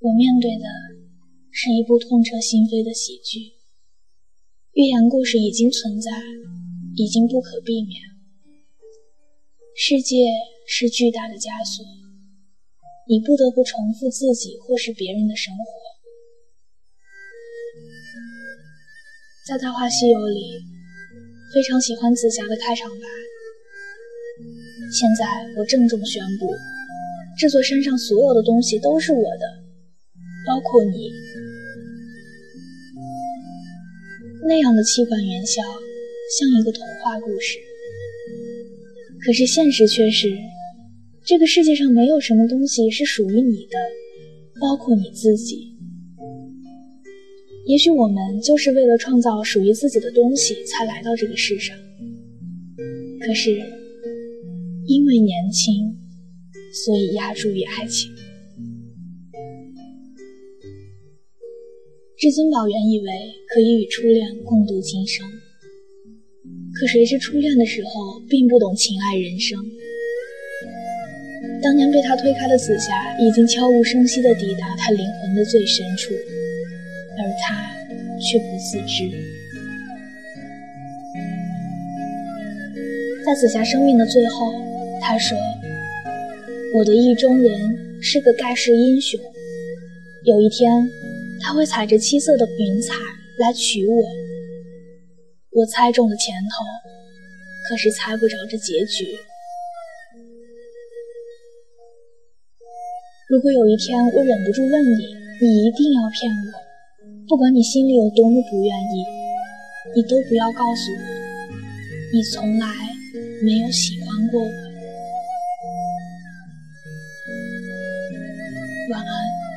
我面对的是一部痛彻心扉的喜剧，越洋故事已经存在，已经不可避免。世界是巨大的枷锁，你不得不重复自己或是别人的生活。在《大话西游》里，非常喜欢紫霞的开场白。现在我郑重宣布，这座山上所有的东西都是我的，包括你。那样的气贯云霄，像一个童话故事。可是现实却是，这个世界上没有什么东西是属于你的，包括你自己。也许我们就是为了创造属于自己的东西才来到这个世上，可是因为年轻，所以压住于爱情。至尊宝原以为可以与初恋共度今生，可谁知初恋的时候并不懂情爱人生。当年被他推开的紫霞，已经悄无声息地抵达他灵魂的最深处，而他却不自知。在紫霞生命的最后，他说，我的意中人是个盖世英雄，有一天他会踩着七色的云彩来娶我。我猜中了前头，可是猜不着这结局。如果有一天我忍不住问你，你一定要骗我，不管你心里有多么不愿意，你都不要告诉我，你从来没有喜欢过我。晚安。